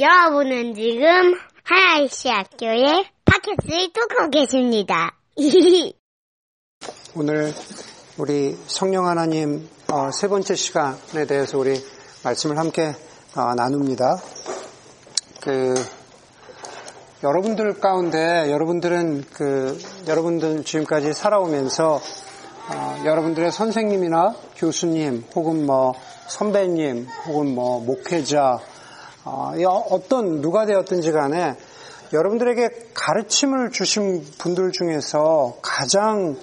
여러분은 지금 하나이시 학교의 팟캐스트를 뚫고 계십니다. 오늘 우리 성령 하나님 세 번째 시간에 대해서 우리 말씀을 함께 나눕니다. 여러분들 가운데 여러분들은 여러분들 지금까지 살아오면서 여러분들의 선생님이나 교수님 혹은 선배님 혹은 목회자 어떤 누가 되었든지 간에 여러분들에게 가르침을 주신 분들 중에서 가장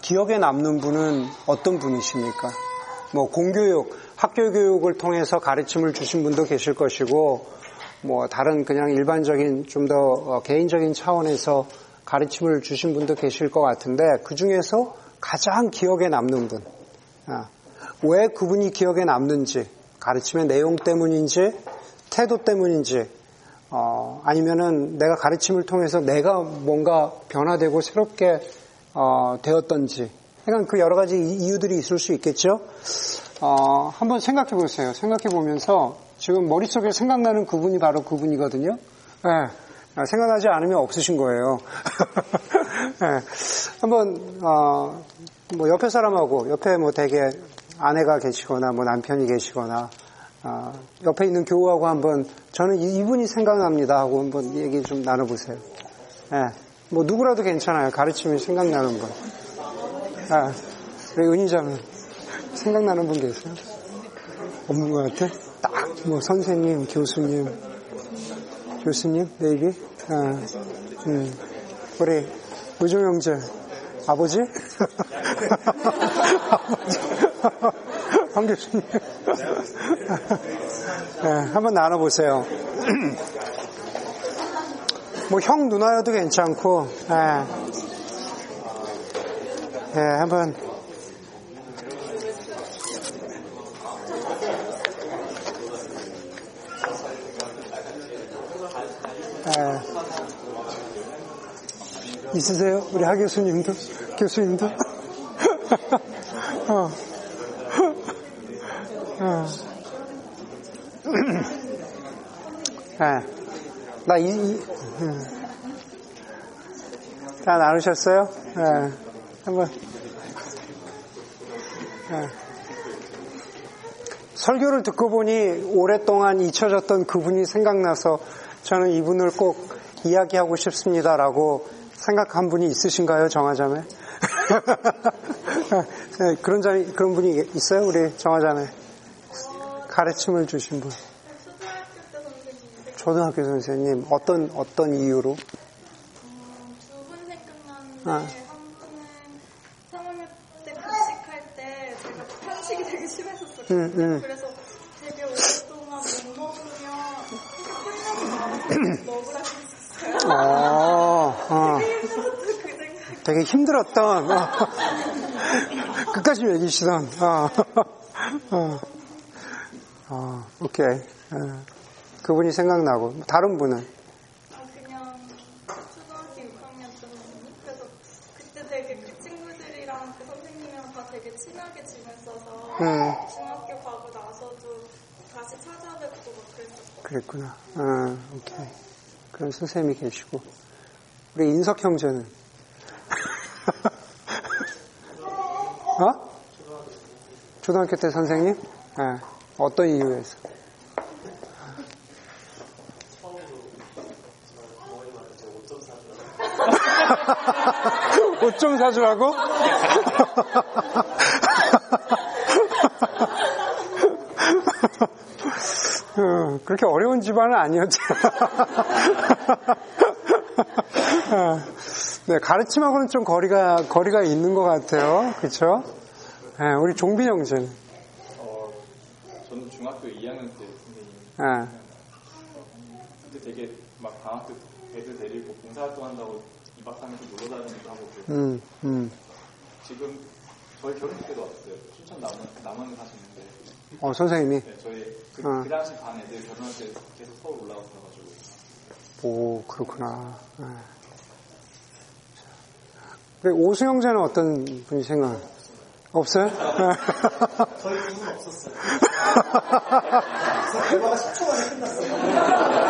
기억에 남는 분은 어떤 분이십니까? 공교육, 학교 교육을 통해서 가르침을 주신 분도 계실 것이고 다른 그냥 일반적인 좀 더 개인적인 차원에서 가르침을 주신 분도 계실 것 같은데 그 중에서 가장 기억에 남는 분. 왜 그분이 기억에 남는지, 가르침의 내용 때문인지, 태도 때문인지, 아니면은 내가 가르침을 통해서 내가 뭔가 변화되고 새롭게 되었던지, 그러니까 그 여러 가지 이유들이 있을 수 있겠죠. 한번 생각해 보세요. 생각해 보면서 지금 머릿속에 생각나는 그분이 바로 그분이거든요. 네, 생각나지 않으면 없으신 거예요. 네, 한번 옆에 사람하고 옆에 되게 아내가 계시거나 남편이 계시거나. 옆에 있는 교우하고 한번 저는 이분이 생각납니다 하고 한번 얘기 좀 나눠보세요. 예, 누구라도 괜찮아요. 가르침이 생각나는 분. 우리 은희자매 생각나는 분 계세요? 없는 것 같아? 딱 선생님, 교수님, 베이비. 우리 우종영제 아버지? 황 교수님. 네, 한번 나눠보세요. 형 누나여도 괜찮고, 네, 한번. 네. 있으세요? 우리 하 교수님도? 교수님도? 다 나누셨어요? 예, 한번. 예. 설교를 듣고 보니 오랫동안 잊혀졌던 그분이 생각나서 저는 이분을 꼭 이야기하고 싶습니다라고 생각한 분이 있으신가요, 정화자매? 예, 그런 분이 있어요, 우리 정화자매? 가르침을 주신 분. 초등학교 선생님, 어떤 이유로? 두분 생각나는데, 한 분은 3학년 때 편식할 때, 제가 편식이 되게 심했었어요. 그래서 되게 오랫동안 못 먹으면, 이렇게 풀려서 먹으라고 했었어요. 되게 힘들었던, 끝까지 얘기시던, 오케이. 그분이 생각나고, 다른 분은? 그냥 초등학교 6학년쯤 그래서 그때 되게 그 친구들이랑 그 선생님이랑 다 되게 친하게 지냈어서 중학교 가고 나서도 다시 찾아뵙고 그랬었고. 그랬구나. 오케이. 그런 선생님이 계시고. 우리 인석 형제는? 초등학교 때 선생님? 네. 어떤 이유에서? 옷 좀 사주라고? 그렇게 어려운 집안은 아니었죠. 네, 가르침하고는 좀 거리가 있는 것 같아요. 그렇죠? 네, 우리 종빈 형제는? 저는 중학교 2학년 때 선생님. 근데 되게 방학 때 애들 데리고 봉사활동 한다고 2박 3일씩 놀러 다니기도 하고 그래요. 지금 저희 결혼 때도 왔어요. 춘천 남원에 사시는데. 선생님이? 네, 저희 그 당시 반 애들 결혼할 때 계속 서울 올라오셔 가지고. 오, 그렇구나. 네. 오승형제는 어떤 분이 생각나요? 없어요? 저희 분은 없었어요. 대화가 10초 만에 끝났어요.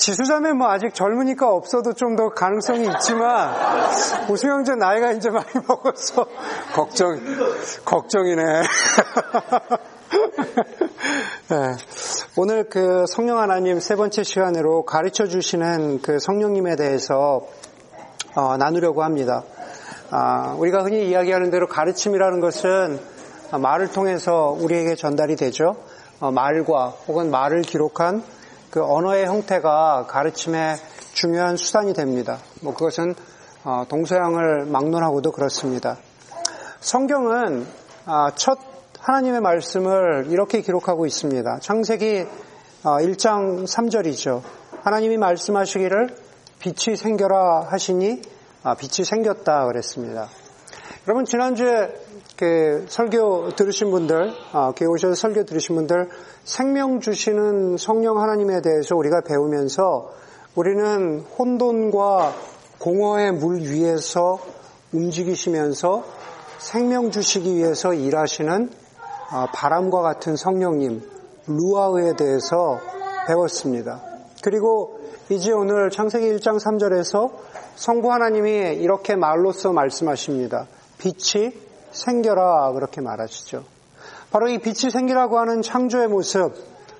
지수자매 뭐 아직 젊으니까 없어도 좀 더 가능성이 있지만 오수영자 나이가 이제 많이 먹어서 걱정이네. 네. 오늘 그 성령 하나님 세 번째 시간으로 가르쳐 주시는 그 성령님에 대해서 나누려고 합니다. 우리가 흔히 이야기하는 대로 가르침이라는 것은 말을 통해서 우리에게 전달이 되죠. 말과 혹은 말을 기록한 그 언어의 형태가 가르침의 중요한 수단이 됩니다. 뭐 그것은 동서양을 막론하고도 그렇습니다. 성경은 첫 하나님의 말씀을 이렇게 기록하고 있습니다. 창세기 1장 3절이죠. 하나님이 말씀하시기를 빛이 생겨라 하시니 빛이 생겼다 그랬습니다. 여러분 지난주에 그 설교 들으신 분들, 교회 오셔서 설교 들으신 분들, 생명 주시는 성령 하나님에 대해서 우리가 배우면서 우리는 혼돈과 공허의 물 위에서 움직이시면서 생명 주시기 위해서 일하시는 바람과 같은 성령님, 루아흐에 대해서 배웠습니다. 그리고 이제 오늘 창세기 1장 3절에서 성부 하나님이 이렇게 말로써 말씀하십니다. 빛이 생겨라 그렇게 말하시죠. 바로 이 빛이 생기라고 하는 창조의 모습,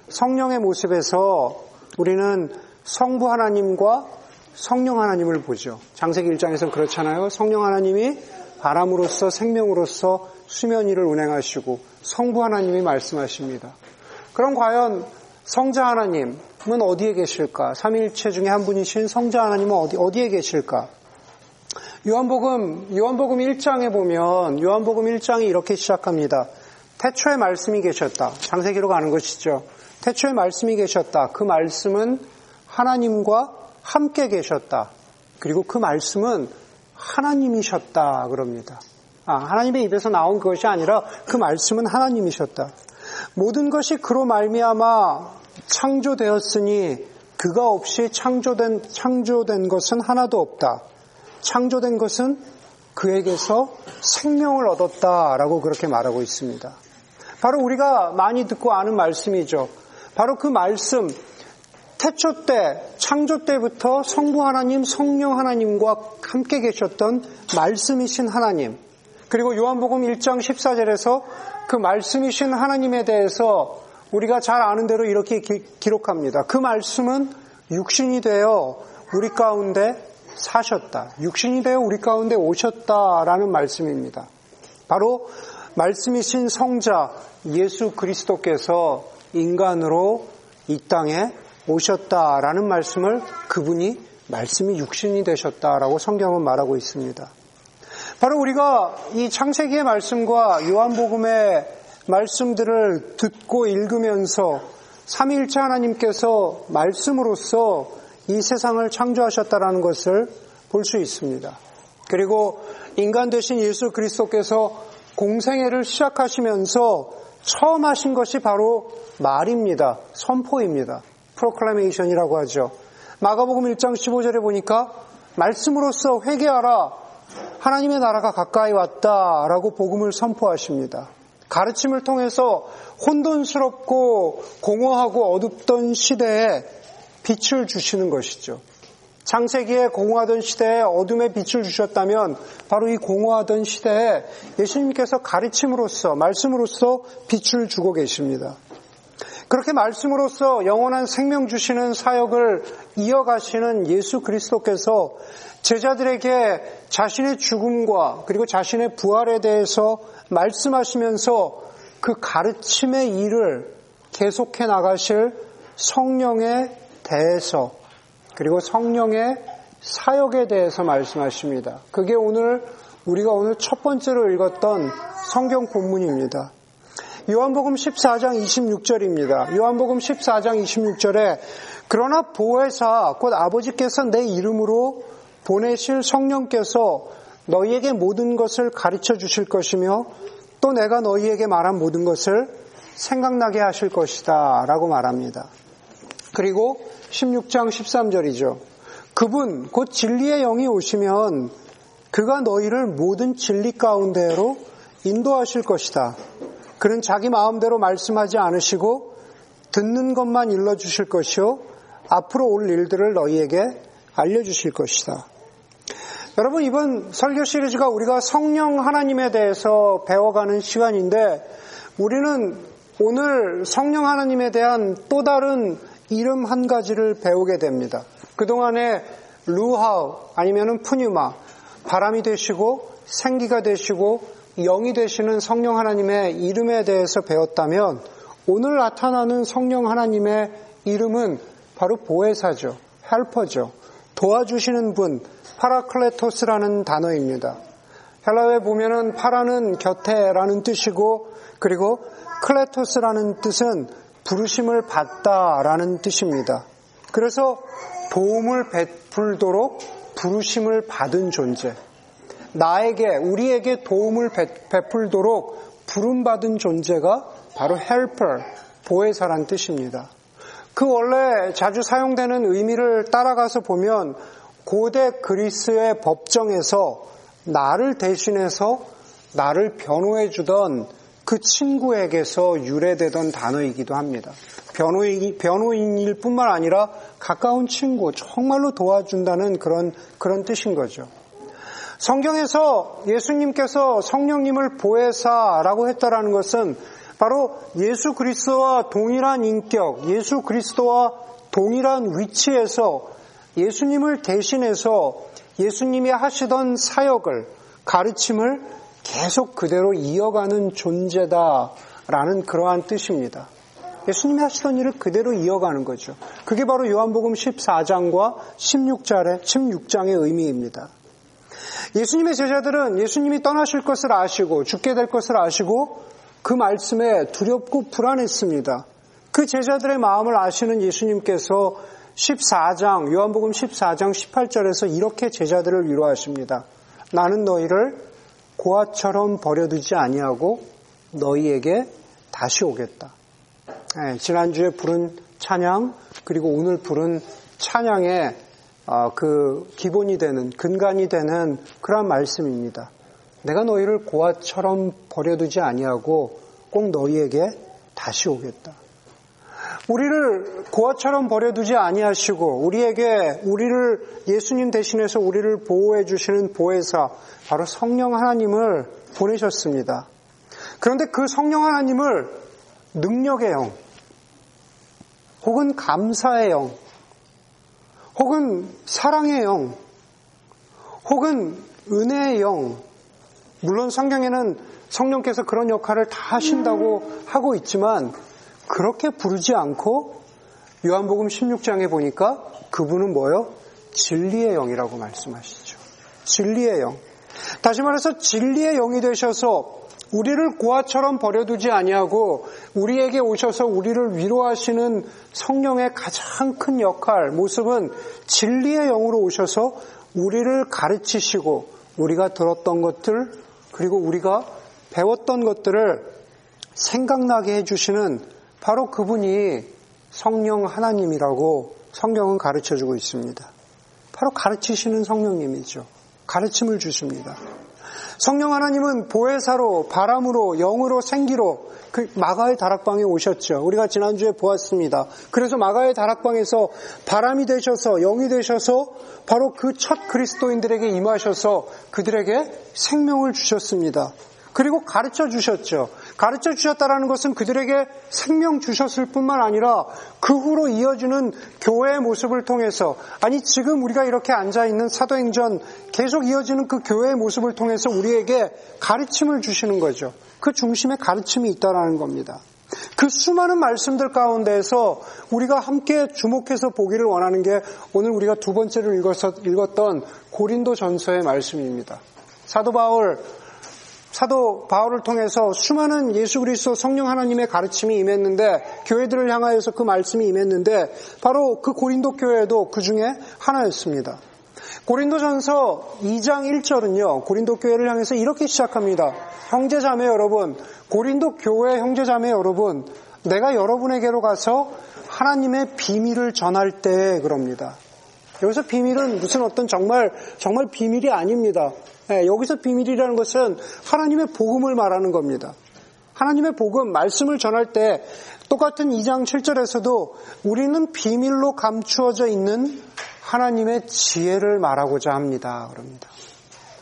성령의 모습에서 우리는 성부 하나님과 성령 하나님을 보죠. 창세기 1장에서는 그렇잖아요. 성령 하나님이 바람으로서 생명으로서 수면 위를 운행하시고 성부 하나님이 말씀하십니다. 그럼 과연 성자 하나님은 어디에 계실까? 삼위일체 중에 한 분이신 성자 하나님은 어디에 계실까? 요한복음 1장에 보면 요한복음 1장이 이렇게 시작합니다. 태초에 말씀이 계셨다. 창세기로 가는 것이죠. 태초에 말씀이 계셨다. 그 말씀은 하나님과 함께 계셨다. 그리고 그 말씀은 하나님이셨다 그럽니다. 하나님의 입에서 나온 것이 아니라 그 말씀은 하나님이셨다. 모든 것이 그로 말미암아 창조되었으니 그가 없이 창조된 것은 하나도 없다. 창조된 것은 그에게서 생명을 얻었다라고 그렇게 말하고 있습니다. 바로 우리가 많이 듣고 아는 말씀이죠. 바로 그 말씀, 태초 때, 창조 때부터 성부 하나님, 성령 하나님과 함께 계셨던 말씀이신 하나님, 그리고 요한복음 1장 14절에서 그 말씀이신 하나님에 대해서 우리가 잘 아는 대로 이렇게 기록합니다. 그 말씀은 육신이 되어 우리 가운데 사셨다. 육신이 되어 우리 가운데 오셨다라는 말씀입니다. 바로 말씀이신 성자 예수 그리스도께서 인간으로 이 땅에 오셨다라는 말씀을 그분이 말씀이 육신이 되셨다라고 성경은 말하고 있습니다. 바로 우리가 이 창세기의 말씀과 요한복음의 말씀들을 듣고 읽으면서 삼위일체 하나님께서 말씀으로써 이 세상을 창조하셨다라는 것을 볼 수 있습니다. 그리고 인간 되신 예수 그리스도께서 공생애를 시작하시면서 처음 하신 것이 바로 말입니다. 선포입니다. 프로클라메이션이라고 하죠. 마가복음 1장 15절에 보니까 말씀으로써 회개하라, 하나님의 나라가 가까이 왔다라고 복음을 선포하십니다. 가르침을 통해서 혼돈스럽고 공허하고 어둡던 시대에 빛을 주시는 것이죠. 창세기에 공허하던 시대에 어둠의 빛을 주셨다면 바로 이 공허하던 시대에 예수님께서 가르침으로써 말씀으로써 빛을 주고 계십니다. 그렇게 말씀으로써 영원한 생명 주시는 사역을 이어가시는 예수 그리스도께서 제자들에게 자신의 죽음과 그리고 자신의 부활에 대해서 말씀하시면서 그 가르침의 일을 계속해 나가실 성령의 대해서 그리고 성령의 사역에 대해서 말씀하십니다. 그게 우리가 오늘 첫 번째로 읽었던 성경 본문입니다. 요한복음 14장 26절입니다. 요한복음 14장 26절에 그러나 보혜사 곧 아버지께서 내 이름으로 보내실 성령께서 너희에게 모든 것을 가르쳐 주실 것이며 또 내가 너희에게 말한 모든 것을 생각나게 하실 것이다 라고 말합니다. 그리고 16장 13절이죠. 그분 곧 진리의 영이 오시면 그가 너희를 모든 진리 가운데로 인도하실 것이다. 그는 자기 마음대로 말씀하지 않으시고 듣는 것만 일러주실 것이요 앞으로 올 일들을 너희에게 알려주실 것이다. 여러분, 이번 설교 시리즈가 우리가 성령 하나님에 대해서 배워가는 시간인데, 우리는 오늘 성령 하나님에 대한 또 다른 이름 한 가지를 배우게 됩니다. 그동안에 루하우 아니면은 푸뉴마, 바람이 되시고 생기가 되시고 영이 되시는 성령 하나님의 이름에 대해서 배웠다면, 오늘 나타나는 성령 하나님의 이름은 바로 보혜사죠. 헬퍼죠. 도와주시는 분, 파라클레토스라는 단어입니다. 헬라어에 보면은 파라는 곁에라는 뜻이고, 그리고 클레토스라는 뜻은 부르심을 받다라는 뜻입니다. 그래서 도움을 베풀도록 부르심을 받은 존재, 나에게, 우리에게 도움을 베풀도록 부름받은 존재가 바로 helper, 보혜사란 뜻입니다. 그 원래 자주 사용되는 의미를 따라가서 보면, 고대 그리스의 법정에서 나를 대신해서 나를 변호해 주던 그 친구에게서 유래되던 단어이기도 합니다. 변호인일 뿐만 아니라 가까운 친구, 정말로 도와준다는 그런 뜻인 거죠. 성경에서 예수님께서 성령님을 보혜사라고 했다라는 것은 바로 예수 그리스도와 동일한 인격, 예수 그리스도와 동일한 위치에서 예수님을 대신해서 예수님이 하시던 사역을, 가르침을 계속 그대로 이어가는 존재다라는 그러한 뜻입니다. 예수님이 하시던 일을 그대로 이어가는 거죠. 그게 바로 요한복음 14장과 16장의 의미입니다. 예수님의 제자들은 예수님이 떠나실 것을 아시고 죽게 될 것을 아시고 그 말씀에 두렵고 불안했습니다. 그 제자들의 마음을 아시는 예수님께서 14장, 요한복음 14장 18절에서 이렇게 제자들을 위로하십니다. 나는 너희를 고아처럼 버려두지 아니하고 너희에게 다시 오겠다. 네, 지난주에 부른 찬양, 그리고 오늘 부른 찬양의 그 기본이 되는, 근간이 되는 그런 말씀입니다. 내가 너희를 고아처럼 버려두지 아니하고 꼭 너희에게 다시 오겠다. 우리를 고아처럼 버려두지 아니하시고 우리에게, 우리를 예수님 대신해서 우리를 보호해 주시는 보혜사, 바로 성령 하나님을 보내셨습니다. 그런데 그 성령 하나님을 능력의 영, 혹은 감사의 영, 혹은 사랑의 영, 혹은 은혜의 영, 물론 성경에는 성령께서 그런 역할을 다 하신다고 하고 있지만, 그렇게 부르지 않고 요한복음 16장에 보니까 그분은 뭐예요? 진리의 영이라고 말씀하시죠. 진리의 영. 다시 말해서 진리의 영이 되셔서 우리를 고아처럼 버려두지 아니하고 우리에게 오셔서 우리를 위로하시는 성령의 가장 큰 역할, 모습은 진리의 영으로 오셔서 우리를 가르치시고 우리가 들었던 것들, 그리고 우리가 배웠던 것들을 생각나게 해주시는 바로 그분이 성령 하나님이라고 성경은 가르쳐주고 있습니다. 바로 가르치시는 성령님이죠. 가르침을 주십니다. 성령 하나님은 보혜사로, 바람으로, 영으로, 생기로 그 마가의 다락방에 오셨죠. 우리가 지난주에 보았습니다. 그래서 마가의 다락방에서 바람이 되셔서, 영이 되셔서 바로 그 첫 그리스도인들에게 임하셔서 그들에게 생명을 주셨습니다. 그리고 가르쳐 주셨죠. 가르쳐 주셨다라는 것은 그들에게 생명 주셨을 뿐만 아니라 그 후로 이어지는 교회의 모습을 통해서, 아니 지금 우리가 이렇게 앉아있는 사도행전 계속 이어지는 그 교회의 모습을 통해서 우리에게 가르침을 주시는 거죠. 그 중심에 가르침이 있다라는 겁니다. 그 수많은 말씀들 가운데에서 우리가 함께 주목해서 보기를 원하는 게 오늘 우리가 두 번째로 읽었던 고린도전서의 말씀입니다. 사도 바울을 통해서 수많은 예수 그리스도 성령 하나님의 가르침이 임했는데, 교회들을 향하여서 그 말씀이 임했는데, 바로 그 고린도 교회도 그 중에 하나였습니다. 고린도전서 2장 1절은요, 고린도 교회를 향해서 이렇게 시작합니다. 형제자매 여러분, 고린도 교회 형제자매 여러분, 내가 여러분에게로 가서 하나님의 비밀을 전할 때에, 그럽니다. 여기서 비밀은 무슨 어떤 정말 비밀이 아닙니다. 여기서 비밀이라는 것은 하나님의 복음을 말하는 겁니다. 하나님의 복음, 말씀을 전할 때 똑같은 2장 7절에서도 우리는 비밀로 감추어져 있는 하나님의 지혜를 말하고자 합니다. 그럽니다.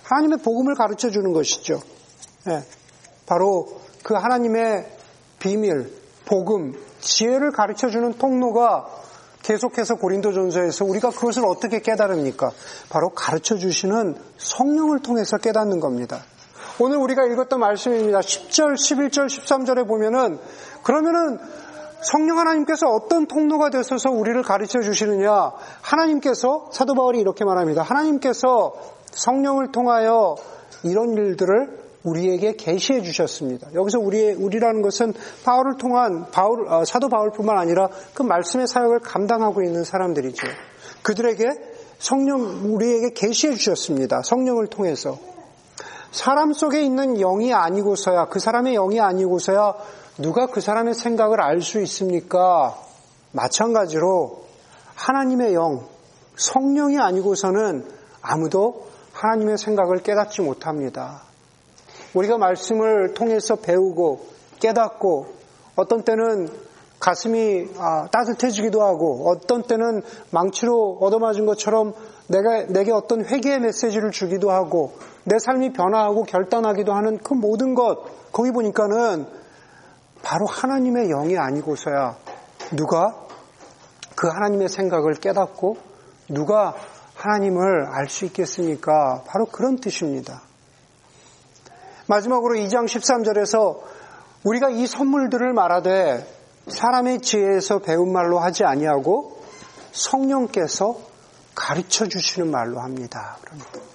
하나님의 복음을 가르쳐주는 것이죠. 예, 바로 그 하나님의 비밀, 복음, 지혜를 가르쳐주는 통로가 계속해서 고린도전서에서 우리가 그것을 어떻게 깨달습니까? 바로 가르쳐주시는 성령을 통해서 깨닫는 겁니다. 오늘 우리가 읽었던 말씀입니다. 10절, 11절, 13절에 보면은 그러면은 성령 하나님께서 어떤 통로가 되셔서 우리를 가르쳐 주시느냐? 하나님께서, 사도 바울이 이렇게 말합니다. 하나님께서 성령을 통하여 이런 일들을 우리에게 계시해 주셨습니다. 여기서 우리라는 것은 바울을 통한 사도 바울뿐만 아니라 그 말씀의 사역을 감당하고 있는 사람들이죠. 그들에게 우리에게 계시해 주셨습니다. 성령을 통해서. 사람 속에 있는 영이 아니고서야, 그 사람의 영이 아니고서야 누가 그 사람의 생각을 알 수 있습니까? 마찬가지로 하나님의 영, 성령이 아니고서는 아무도 하나님의 생각을 깨닫지 못합니다. 우리가 말씀을 통해서 배우고 깨닫고, 어떤 때는 가슴이 따뜻해지기도 하고, 어떤 때는 망치로 얻어맞은 것처럼 내게 어떤 회개의 메시지를 주기도 하고, 내 삶이 변화하고 결단하기도 하는 그 모든 것, 거기 보니까는 바로 하나님의 영이 아니고서야 누가 그 하나님의 생각을 깨닫고 누가 하나님을 알 수 있겠습니까? 바로 그런 뜻입니다. 마지막으로 2장 13절에서 우리가 이 선물들을 말하되 사람의 지혜에서 배운 말로 하지 아니하고 성령께서 가르쳐 주시는 말로 합니다. 그러니까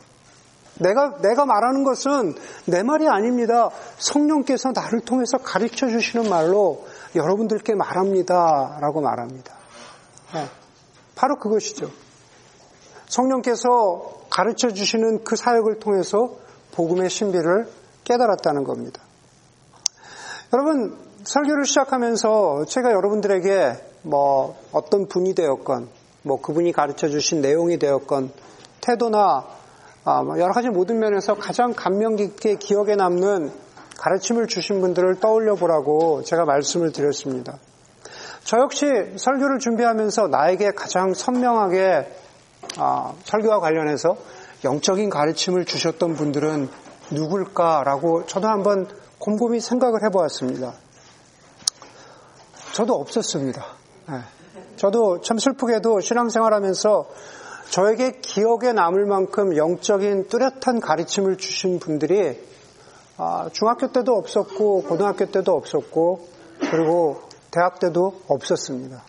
내가 말하는 것은 내 말이 아닙니다. 성령께서 나를 통해서 가르쳐 주시는 말로 여러분들께 말합니다. 라고 말합니다. 네, 바로 그것이죠. 성령께서 가르쳐 주시는 그 사역을 통해서 복음의 신비를 깨달았다는 겁니다. 여러분, 설교를 시작하면서 제가 여러분들에게 어떤 분이 되었건, 그분이 가르쳐 주신 내용이 되었건, 태도나 여러 가지 모든 면에서 가장 감명 깊게 기억에 남는 가르침을 주신 분들을 떠올려 보라고 제가 말씀을 드렸습니다. 저 역시 설교를 준비하면서 나에게 가장 선명하게 설교와 관련해서 영적인 가르침을 주셨던 분들은 누굴까라고 저도 한번 곰곰이 생각을 해보았습니다. 저도 없었습니다. 네. 저도 참 슬프게도 신앙생활하면서 저에게 기억에 남을 만큼 영적인 뚜렷한 가르침을 주신 분들이 중학교 때도 없었고, 고등학교 때도 없었고, 그리고 대학 때도 없었습니다.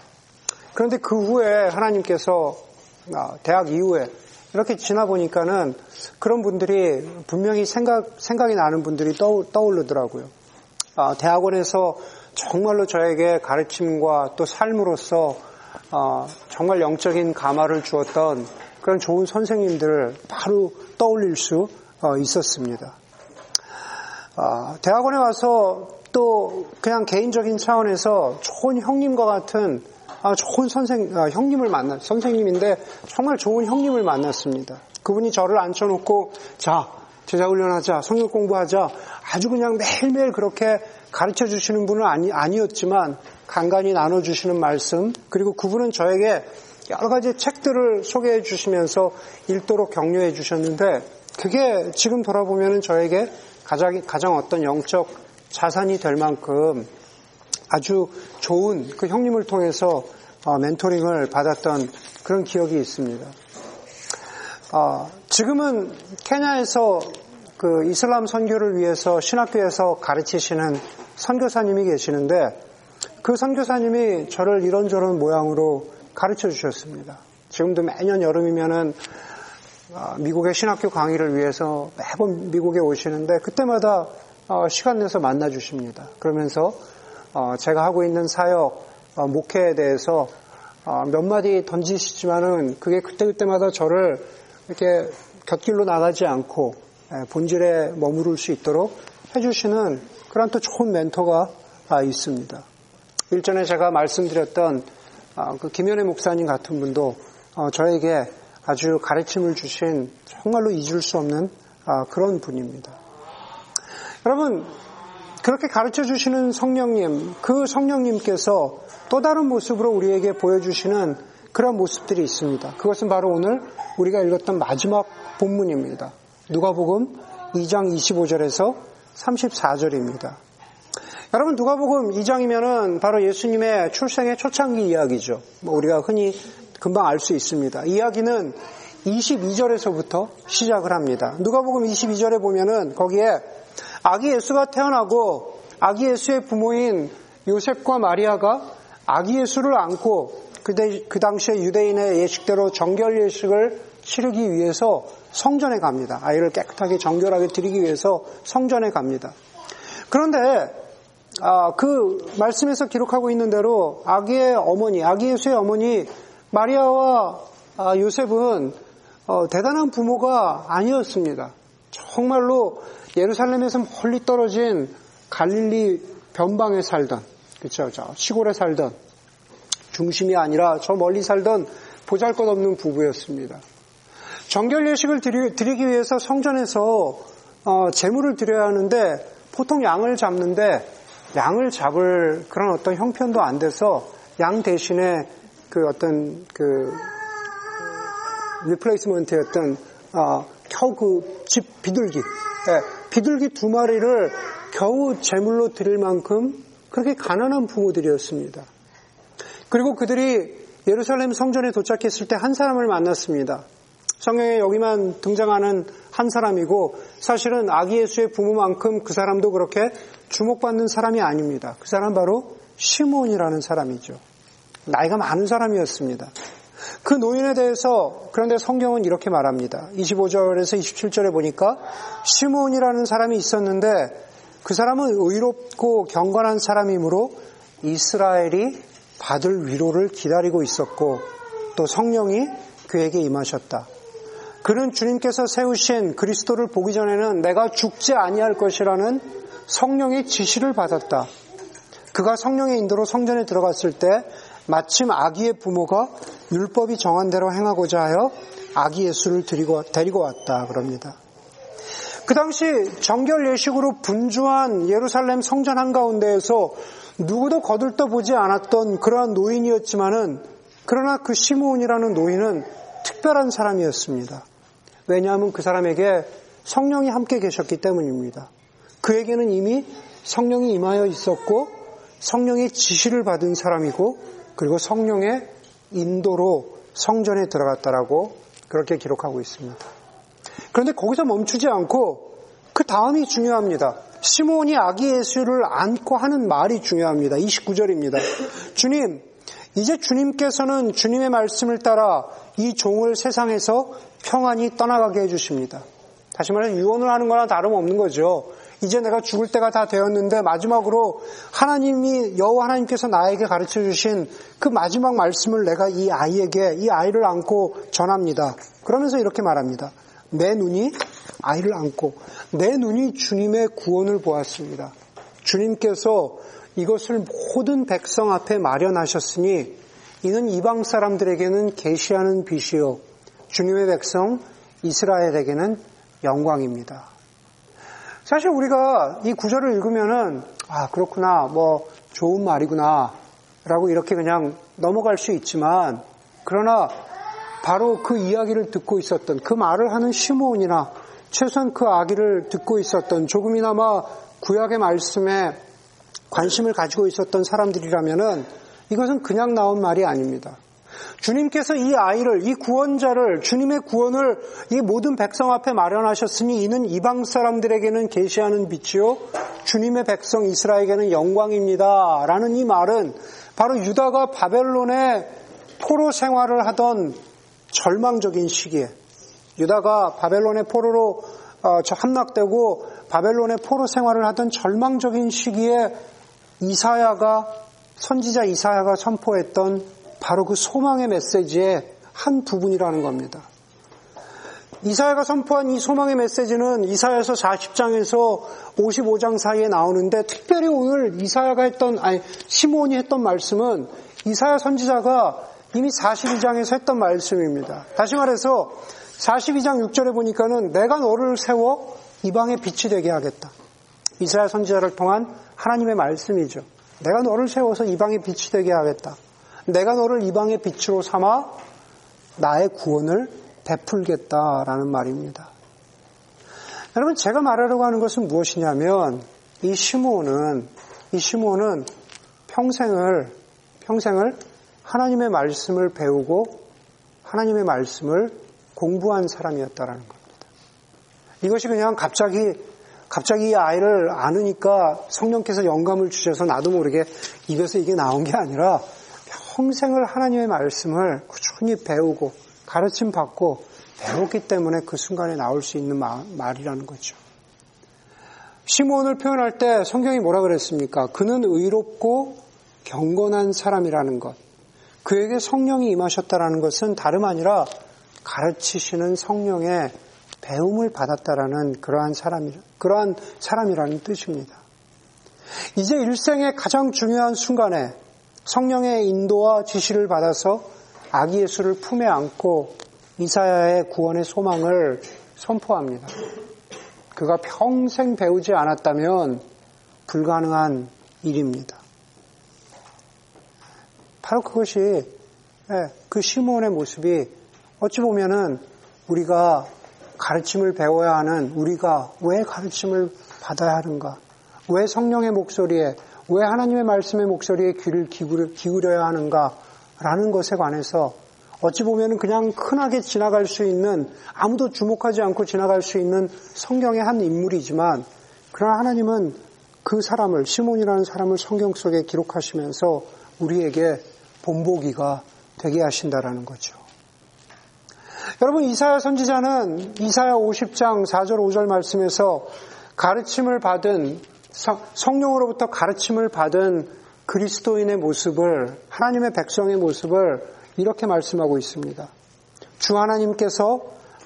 그런데 그 후에 하나님께서 대학 이후에 이렇게 지나보니까는 그런 분들이 분명히 생각이 나는 분들이 떠오르더라고요. 대학원에서 정말로 저에게 가르침과 또 삶으로서 정말 영적인 감화를 주었던 그런 좋은 선생님들을 바로 떠올릴 수 있었습니다. 대학원에 와서 또 그냥 개인적인 차원에서 좋은 형님과 같은 좋은 형님을 선생님인데 정말 좋은 형님을 만났습니다. 그분이 저를 앉혀놓고 자, 제자훈련하자, 성경 공부하자, 아주 그냥 매일매일 그렇게 가르쳐주시는 분은 아니었지만 간간히 나눠주시는 말씀, 그리고 그분은 저에게 여러 가지 책들을 소개해 주시면서 읽도록 격려해 주셨는데 그게 지금 돌아보면 저에게 가장 어떤 영적 자산이 될 만큼 아주 좋은 그 형님을 통해서 멘토링을 받았던 그런 기억이 있습니다. 지금은 케냐에서 그 이슬람 선교를 위해서 신학교에서 가르치시는 선교사님이 계시는데 그 선교사님이 저를 이런저런 모양으로 가르쳐 주셨습니다. 지금도 매년 여름이면은 미국의 신학교 강의를 위해서 매번 미국에 오시는데 그때마다 시간 내서 만나 주십니다. 그러면서 제가 하고 있는 사역, 목회에 대해서 몇 마디 던지시지만은 그게 그때마다 저를 이렇게 곁길로 나가지 않고 본질에 머무를 수 있도록 해주시는 그런 또 좋은 멘토가 있습니다. 일전에 제가 말씀드렸던 그 김현애 목사님 같은 분도 저에게 아주 가르침을 주신 정말로 잊을 수 없는 그런 분입니다. 여러분, 그렇게 가르쳐주시는 성령님, 그 성령님께서 또 다른 모습으로 우리에게 보여주시는 그런 모습들이 있습니다. 그것은 바로 오늘 우리가 읽었던 마지막 본문입니다. 누가복음 2장 25절에서 34절입니다. 여러분, 누가복음 2장이면은 바로 예수님의 출생의 초창기 이야기죠. 우리가 흔히 금방 알 수 있습니다. 이야기는 22절에서부터 시작을 합니다. 누가복음 22절에 보면은 거기에 아기 예수가 태어나고 아기 예수의 부모인 요셉과 마리아가 아기 예수를 안고 그 당시에 유대인의 예식대로 정결 예식을 치르기 위해서 성전에 갑니다. 아이를 깨끗하게 정결하게 드리기 위해서 성전에 갑니다. 그런데 그 말씀에서 기록하고 있는 대로 아기의 어머니, 아기 예수의 어머니 마리아와 요셉은 대단한 부모가 아니었습니다. 정말로 예루살렘에서 멀리 떨어진 갈릴리 변방에 살던, 그렇죠, 저 시골에 살던, 중심이 아니라 저 멀리 살던 보잘것없는 부부였습니다. 정결 예식을 드리기 위해서 성전에서 제물을 드려야 하는데 보통 양을 잡는데 양을 잡을 그런 어떤 형편도 안 돼서 양 대신에 그 어떤 그 리플레이스먼트였던 겨우 그 집 비둘기, 비둘기 두 마리를 겨우 제물로 드릴 만큼 그렇게 가난한 부모들이었습니다. 그리고 그들이 예루살렘 성전에 도착했을 때 한 사람을 만났습니다. 성경에 여기만 등장하는 한 사람이고 사실은 아기 예수의 부모만큼 그 사람도 그렇게 주목받는 사람이 아닙니다. 그 사람 바로 시몬이라는 사람이죠. 나이가 많은 사람이었습니다. 그 노인에 대해서 그런데 성경은 이렇게 말합니다. 25절에서 27절에 보니까 시몬이라는 사람이 있었는데 그 사람은 의롭고 경건한 사람이므로 이스라엘이 받을 위로를 기다리고 있었고 또 성령이 그에게 임하셨다. 그는 주님께서 세우신 그리스도를 보기 전에는 내가 죽지 아니할 것이라는 성령의 지시를 받았다. 그가 성령의 인도로 성전에 들어갔을 때 마침 아기의 부모가 율법이 정한 대로 행하고자 하여 아기 예수를 데리고 왔다 그럽니다. 그 당시 정결 예식으로 분주한 예루살렘 성전 한가운데에서 누구도 거들떠보지 않았던 그러한 노인이었지만은 그러나 그 시므온이라는 노인은 특별한 사람이었습니다. 왜냐하면 그 사람에게 성령이 함께 계셨기 때문입니다. 그에게는 이미 성령이 임하여 있었고 성령의 지시를 받은 사람이고 그리고 성령의 인도로 성전에 들어갔다라고 그렇게 기록하고 있습니다. 그런데 거기서 멈추지 않고 그 다음이 중요합니다. 시므온이 아기 예수를 안고 하는 말이 중요합니다. 29절입니다. 주님, 이제 주님께서는 주님의 말씀을 따라 이 종을 세상에서 평안히 떠나가게 해주십니다. 다시 말해서 유언을 하는 거나 다름없는 거죠. 이제 내가 죽을 때가 다 되었는데 마지막으로 하나님이 여호와 하나님께서 나에게 가르쳐주신 그 마지막 말씀을 내가 이 아이에게, 이 아이를 안고 전합니다. 그러면서 이렇게 말합니다. 내 눈이 아이를 안고 내 눈이 주님의 구원을 보았습니다. 주님께서 이것을 모든 백성 앞에 마련하셨으니 이는 이방 사람들에게는 계시하는 빛이요 주님의 백성 이스라엘에게는 영광입니다. 사실 우리가 이 구절을 읽으면은 아 그렇구나 뭐 좋은 말이구나 라고 이렇게 그냥 넘어갈 수 있지만 그러나 바로 그 이야기를 듣고 있었던 그 말을 하는 시므온이나 최소한 그 아기를 듣고 있었던 조금이나마 구약의 말씀에 관심을 가지고 있었던 사람들이라면은 이것은 그냥 나온 말이 아닙니다. 주님께서 이 아이를, 이 구원자를, 주님의 구원을 이 모든 백성 앞에 마련하셨으니 이는 이방 사람들에게는 계시하는 빛이요 주님의 백성 이스라엘에게는 영광입니다. 라는 이 말은 바로 유다가 바벨론의 포로 생활을 하던 절망적인 시기에 유다가 바벨론의 포로로 함락되고 바벨론의 포로 생활을 하던 절망적인 시기에 선지자 이사야가 선포했던 바로 그 소망의 메시지의 한 부분이라는 겁니다. 이사야가 선포한 이 소망의 메시지는 이사야서 40장에서 55장 사이에 나오는데 특별히 오늘 시므온이 했던 말씀은 이사야 선지자가 이미 42장에서 했던 말씀입니다. 다시 말해서 42장 6절에 보니까는 내가 너를 세워 이방의 빛이 되게 하겠다. 이사야 선지자를 통한 하나님의 말씀이죠. 내가 너를 세워서 이방의 빛이 되게 하겠다. 내가 너를 이방의 빛으로 삼아 나의 구원을 베풀겠다라는 말입니다. 여러분, 제가 말하려고 하는 것은 무엇이냐면 이 시므온은 평생을 하나님의 말씀을 배우고 하나님의 말씀을 공부한 사람이었다라는 겁니다. 이것이 그냥 갑자기 이 아이를 아느니까 성령께서 영감을 주셔서 나도 모르게 입에서 이게 나온 게 아니라 평생을 하나님의 말씀을 꾸준히 배우고 가르침 받고 배웠기 때문에 그 순간에 나올 수 있는 말이라는 거죠. 시므온을 표현할 때 성경이 뭐라 그랬습니까? 그는 의롭고 경건한 사람이라는 것. 그에게 성령이 임하셨다라는 것은 다름 아니라 가르치시는 성령의 배움을 받았다라는 그러한 사람이라는 뜻입니다. 이제 일생의 가장 중요한 순간에 성령의 인도와 지시를 받아서 아기 예수를 품에 안고 이사야의 구원의 소망을 선포합니다. 그가 평생 배우지 않았다면 불가능한 일입니다. 바로 그것이 그 시므온의 모습이 어찌 보면은 우리가 가르침을 배워야 하는, 우리가 왜 가르침을 받아야 하는가, 왜 성령의 목소리에, 왜 하나님의 말씀의 목소리에 귀를 기울여야 하는가라는 것에 관해서 어찌 보면 그냥 흔하게 지나갈 수 있는, 아무도 주목하지 않고 지나갈 수 있는 성경의 한 인물이지만, 그러나 하나님은 그 사람을, 시몬이라는 사람을 성경 속에 기록하시면서 우리에게 본보기가 되게 하신다라는 거죠. 여러분, 이사야 선지자는 이사야 50장 4절 5절 말씀에서 가르침을 받은, 성령으로부터 가르침을 받은 그리스도인의 모습을, 하나님의 백성의 모습을 이렇게 말씀하고 있습니다. 주 하나님께서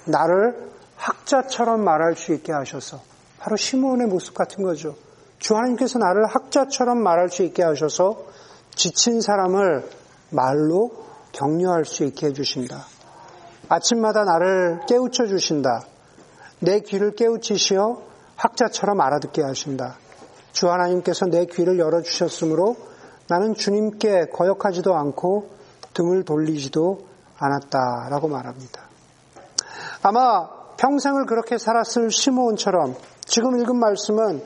나를 학자처럼 말할 수 있게 하셔서, 바로 시므온의 모습 같은 거죠. 주 하나님께서 나를 학자처럼 말할 수 있게 하셔서 지친 사람을 말로 격려할 수 있게 해주신다. 아침마다 나를 깨우쳐 주신다. 내 귀를 깨우치시어 학자처럼 알아듣게 하신다. 주 하나님께서 내 귀를 열어주셨으므로 나는 주님께 거역하지도 않고 등을 돌리지도 않았다라고 말합니다. 아마 평생을 그렇게 살았을 시므온처럼 지금 읽은 말씀은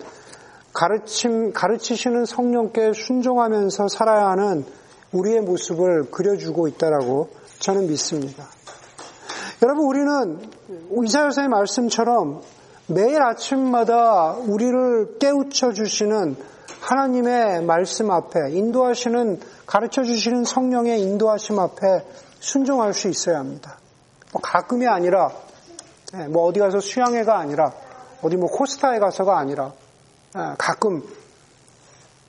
가르치시는 성령께 순종하면서 살아야 하는 우리의 모습을 그려주고 있다라고 저는 믿습니다. 여러분, 우리는 이사야서의 말씀처럼 매일 아침마다 우리를 깨우쳐 주시는 하나님의 말씀 앞에, 인도하시는, 가르쳐 주시는 성령의 인도하심 앞에 순종할 수 있어야 합니다. 가끔이 아니라, 어디 가서 수양회가 아니라, 어디 코스타에 가서가 아니라, 가끔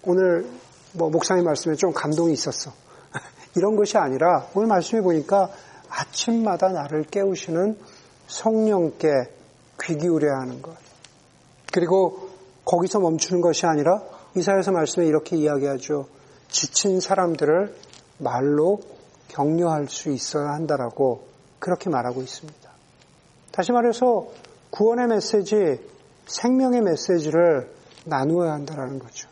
오늘 목사님 말씀에 좀 감동이 있었어, 이런 것이 아니라, 오늘 말씀해 보니까 아침마다 나를 깨우시는 성령께 귀 기울여야 하는 것. 그리고 거기서 멈추는 것이 아니라 이사야서 말씀에 이렇게 이야기하죠. 지친 사람들을 말로 격려할 수 있어야 한다라고 그렇게 말하고 있습니다. 다시 말해서 구원의 메시지, 생명의 메시지를 나누어야 한다라는 거죠.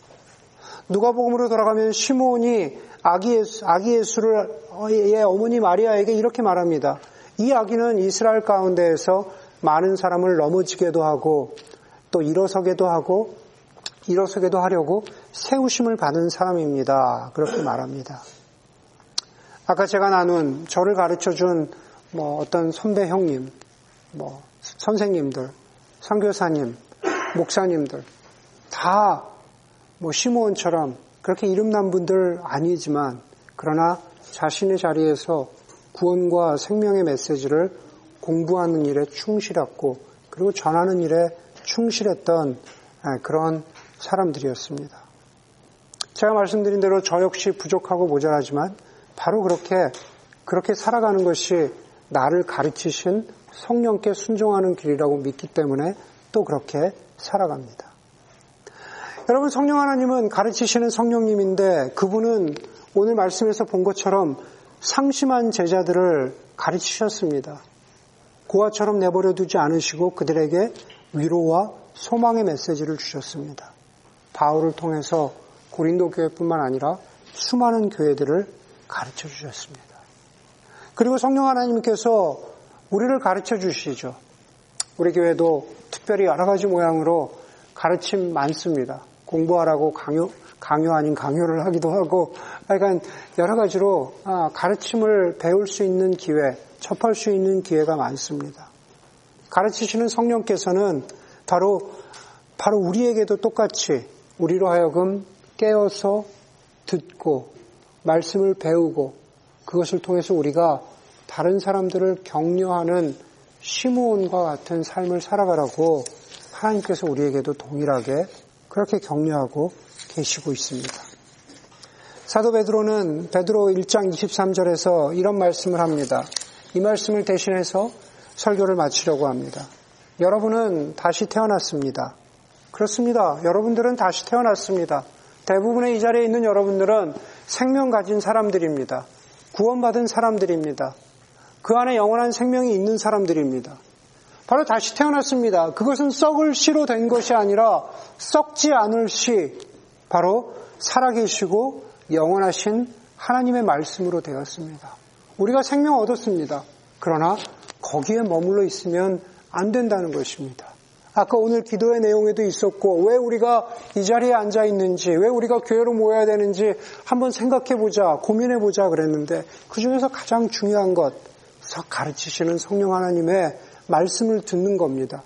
누가복음으로 돌아가면 시므온이 아기 예수의 어머니 마리아에게 이렇게 말합니다. 이 아기는 이스라엘 가운데에서 많은 사람을 넘어지게도 하고 또 일어서게도 하려고 세우심을 받은 사람입니다. 그렇게 말합니다. 아까 제가 나눈, 저를 가르쳐준 어떤 선배 형님, 선생님들, 선교사님, 목사님들 다 시므온처럼 그렇게 이름난 분들 아니지만, 그러나 자신의 자리에서 구원과 생명의 메시지를 공부하는 일에 충실했고 그리고 전하는 일에 충실했던 그런 사람들이었습니다. 제가 말씀드린 대로 저 역시 부족하고 모자라지만 바로 그렇게 살아가는 것이 나를 가르치신 성령께 순종하는 길이라고 믿기 때문에 또 그렇게 살아갑니다. 여러분, 성령 하나님은 가르치시는 성령님인데 그분은 오늘 말씀에서 본 것처럼 상심한 제자들을 가르치셨습니다. 고아처럼 내버려 두지 않으시고 그들에게 위로와 소망의 메시지를 주셨습니다. 바울을 통해서 고린도 교회뿐만 아니라 수많은 교회들을 가르쳐 주셨습니다. 그리고 성령 하나님께서 우리를 가르쳐 주시죠. 우리 교회도 특별히 여러 가지 모양으로 가르침 많습니다. 공부하라고 강요 아닌 강요를 하기도 하고, 그러니까 여러 가지로 가르침을 배울 수 있는 기회, 접할 수 있는 기회가 많습니다. 가르치시는 성령께서는 바로 우리에게도 똑같이 우리로 하여금 깨어서 듣고 말씀을 배우고 그것을 통해서 우리가 다른 사람들을 격려하는 시므온과 같은 삶을 살아가라고 하나님께서 우리에게도 동일하게 그렇게 격려하고 계시고 있습니다. 사도 베드로는 베드로 1장 23절에서 이런 말씀을 합니다. 이 말씀을 대신해서 설교를 마치려고 합니다. 여러분은 다시 태어났습니다. 그렇습니다. 여러분들은 다시 태어났습니다. 대부분의 이 자리에 있는 여러분들은 생명 가진 사람들입니다. 구원받은 사람들입니다. 그 안에 영원한 생명이 있는 사람들입니다. 바로 다시 태어났습니다. 그것은 썩을 씨로 된 것이 아니라 썩지 않을 씨, 바로 살아계시고 영원하신 하나님의 말씀으로 되었습니다. 우리가 생명 얻었습니다. 그러나 거기에 머물러 있으면 안 된다는 것입니다. 아까 오늘 기도의 내용에도 있었고, 왜 우리가 이 자리에 앉아 있는지, 왜 우리가 교회로 모여야 되는지 한번 생각해보자, 고민해보자 그랬는데, 그 중에서 가장 중요한 것, 가르치시는 성령 하나님의 말씀을 듣는 겁니다.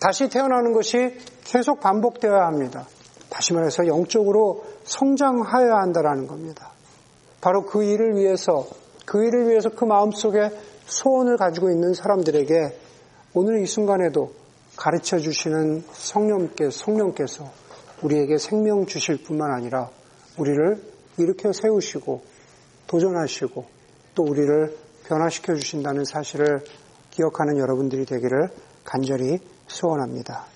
다시 태어나는 것이 계속 반복되어야 합니다. 다시 말해서 영적으로 성장하여야 한다는 겁니다. 바로 그 일을 위해서 그 마음속에 소원을 가지고 있는 사람들에게 오늘 이 순간에도 가르쳐 주시는 성령께서 우리에게 생명 주실 뿐만 아니라 우리를 일으켜 세우시고 도전하시고 또 우리를 변화시켜 주신다는 사실을 기억하는 여러분들이 되기를 간절히 소원합니다.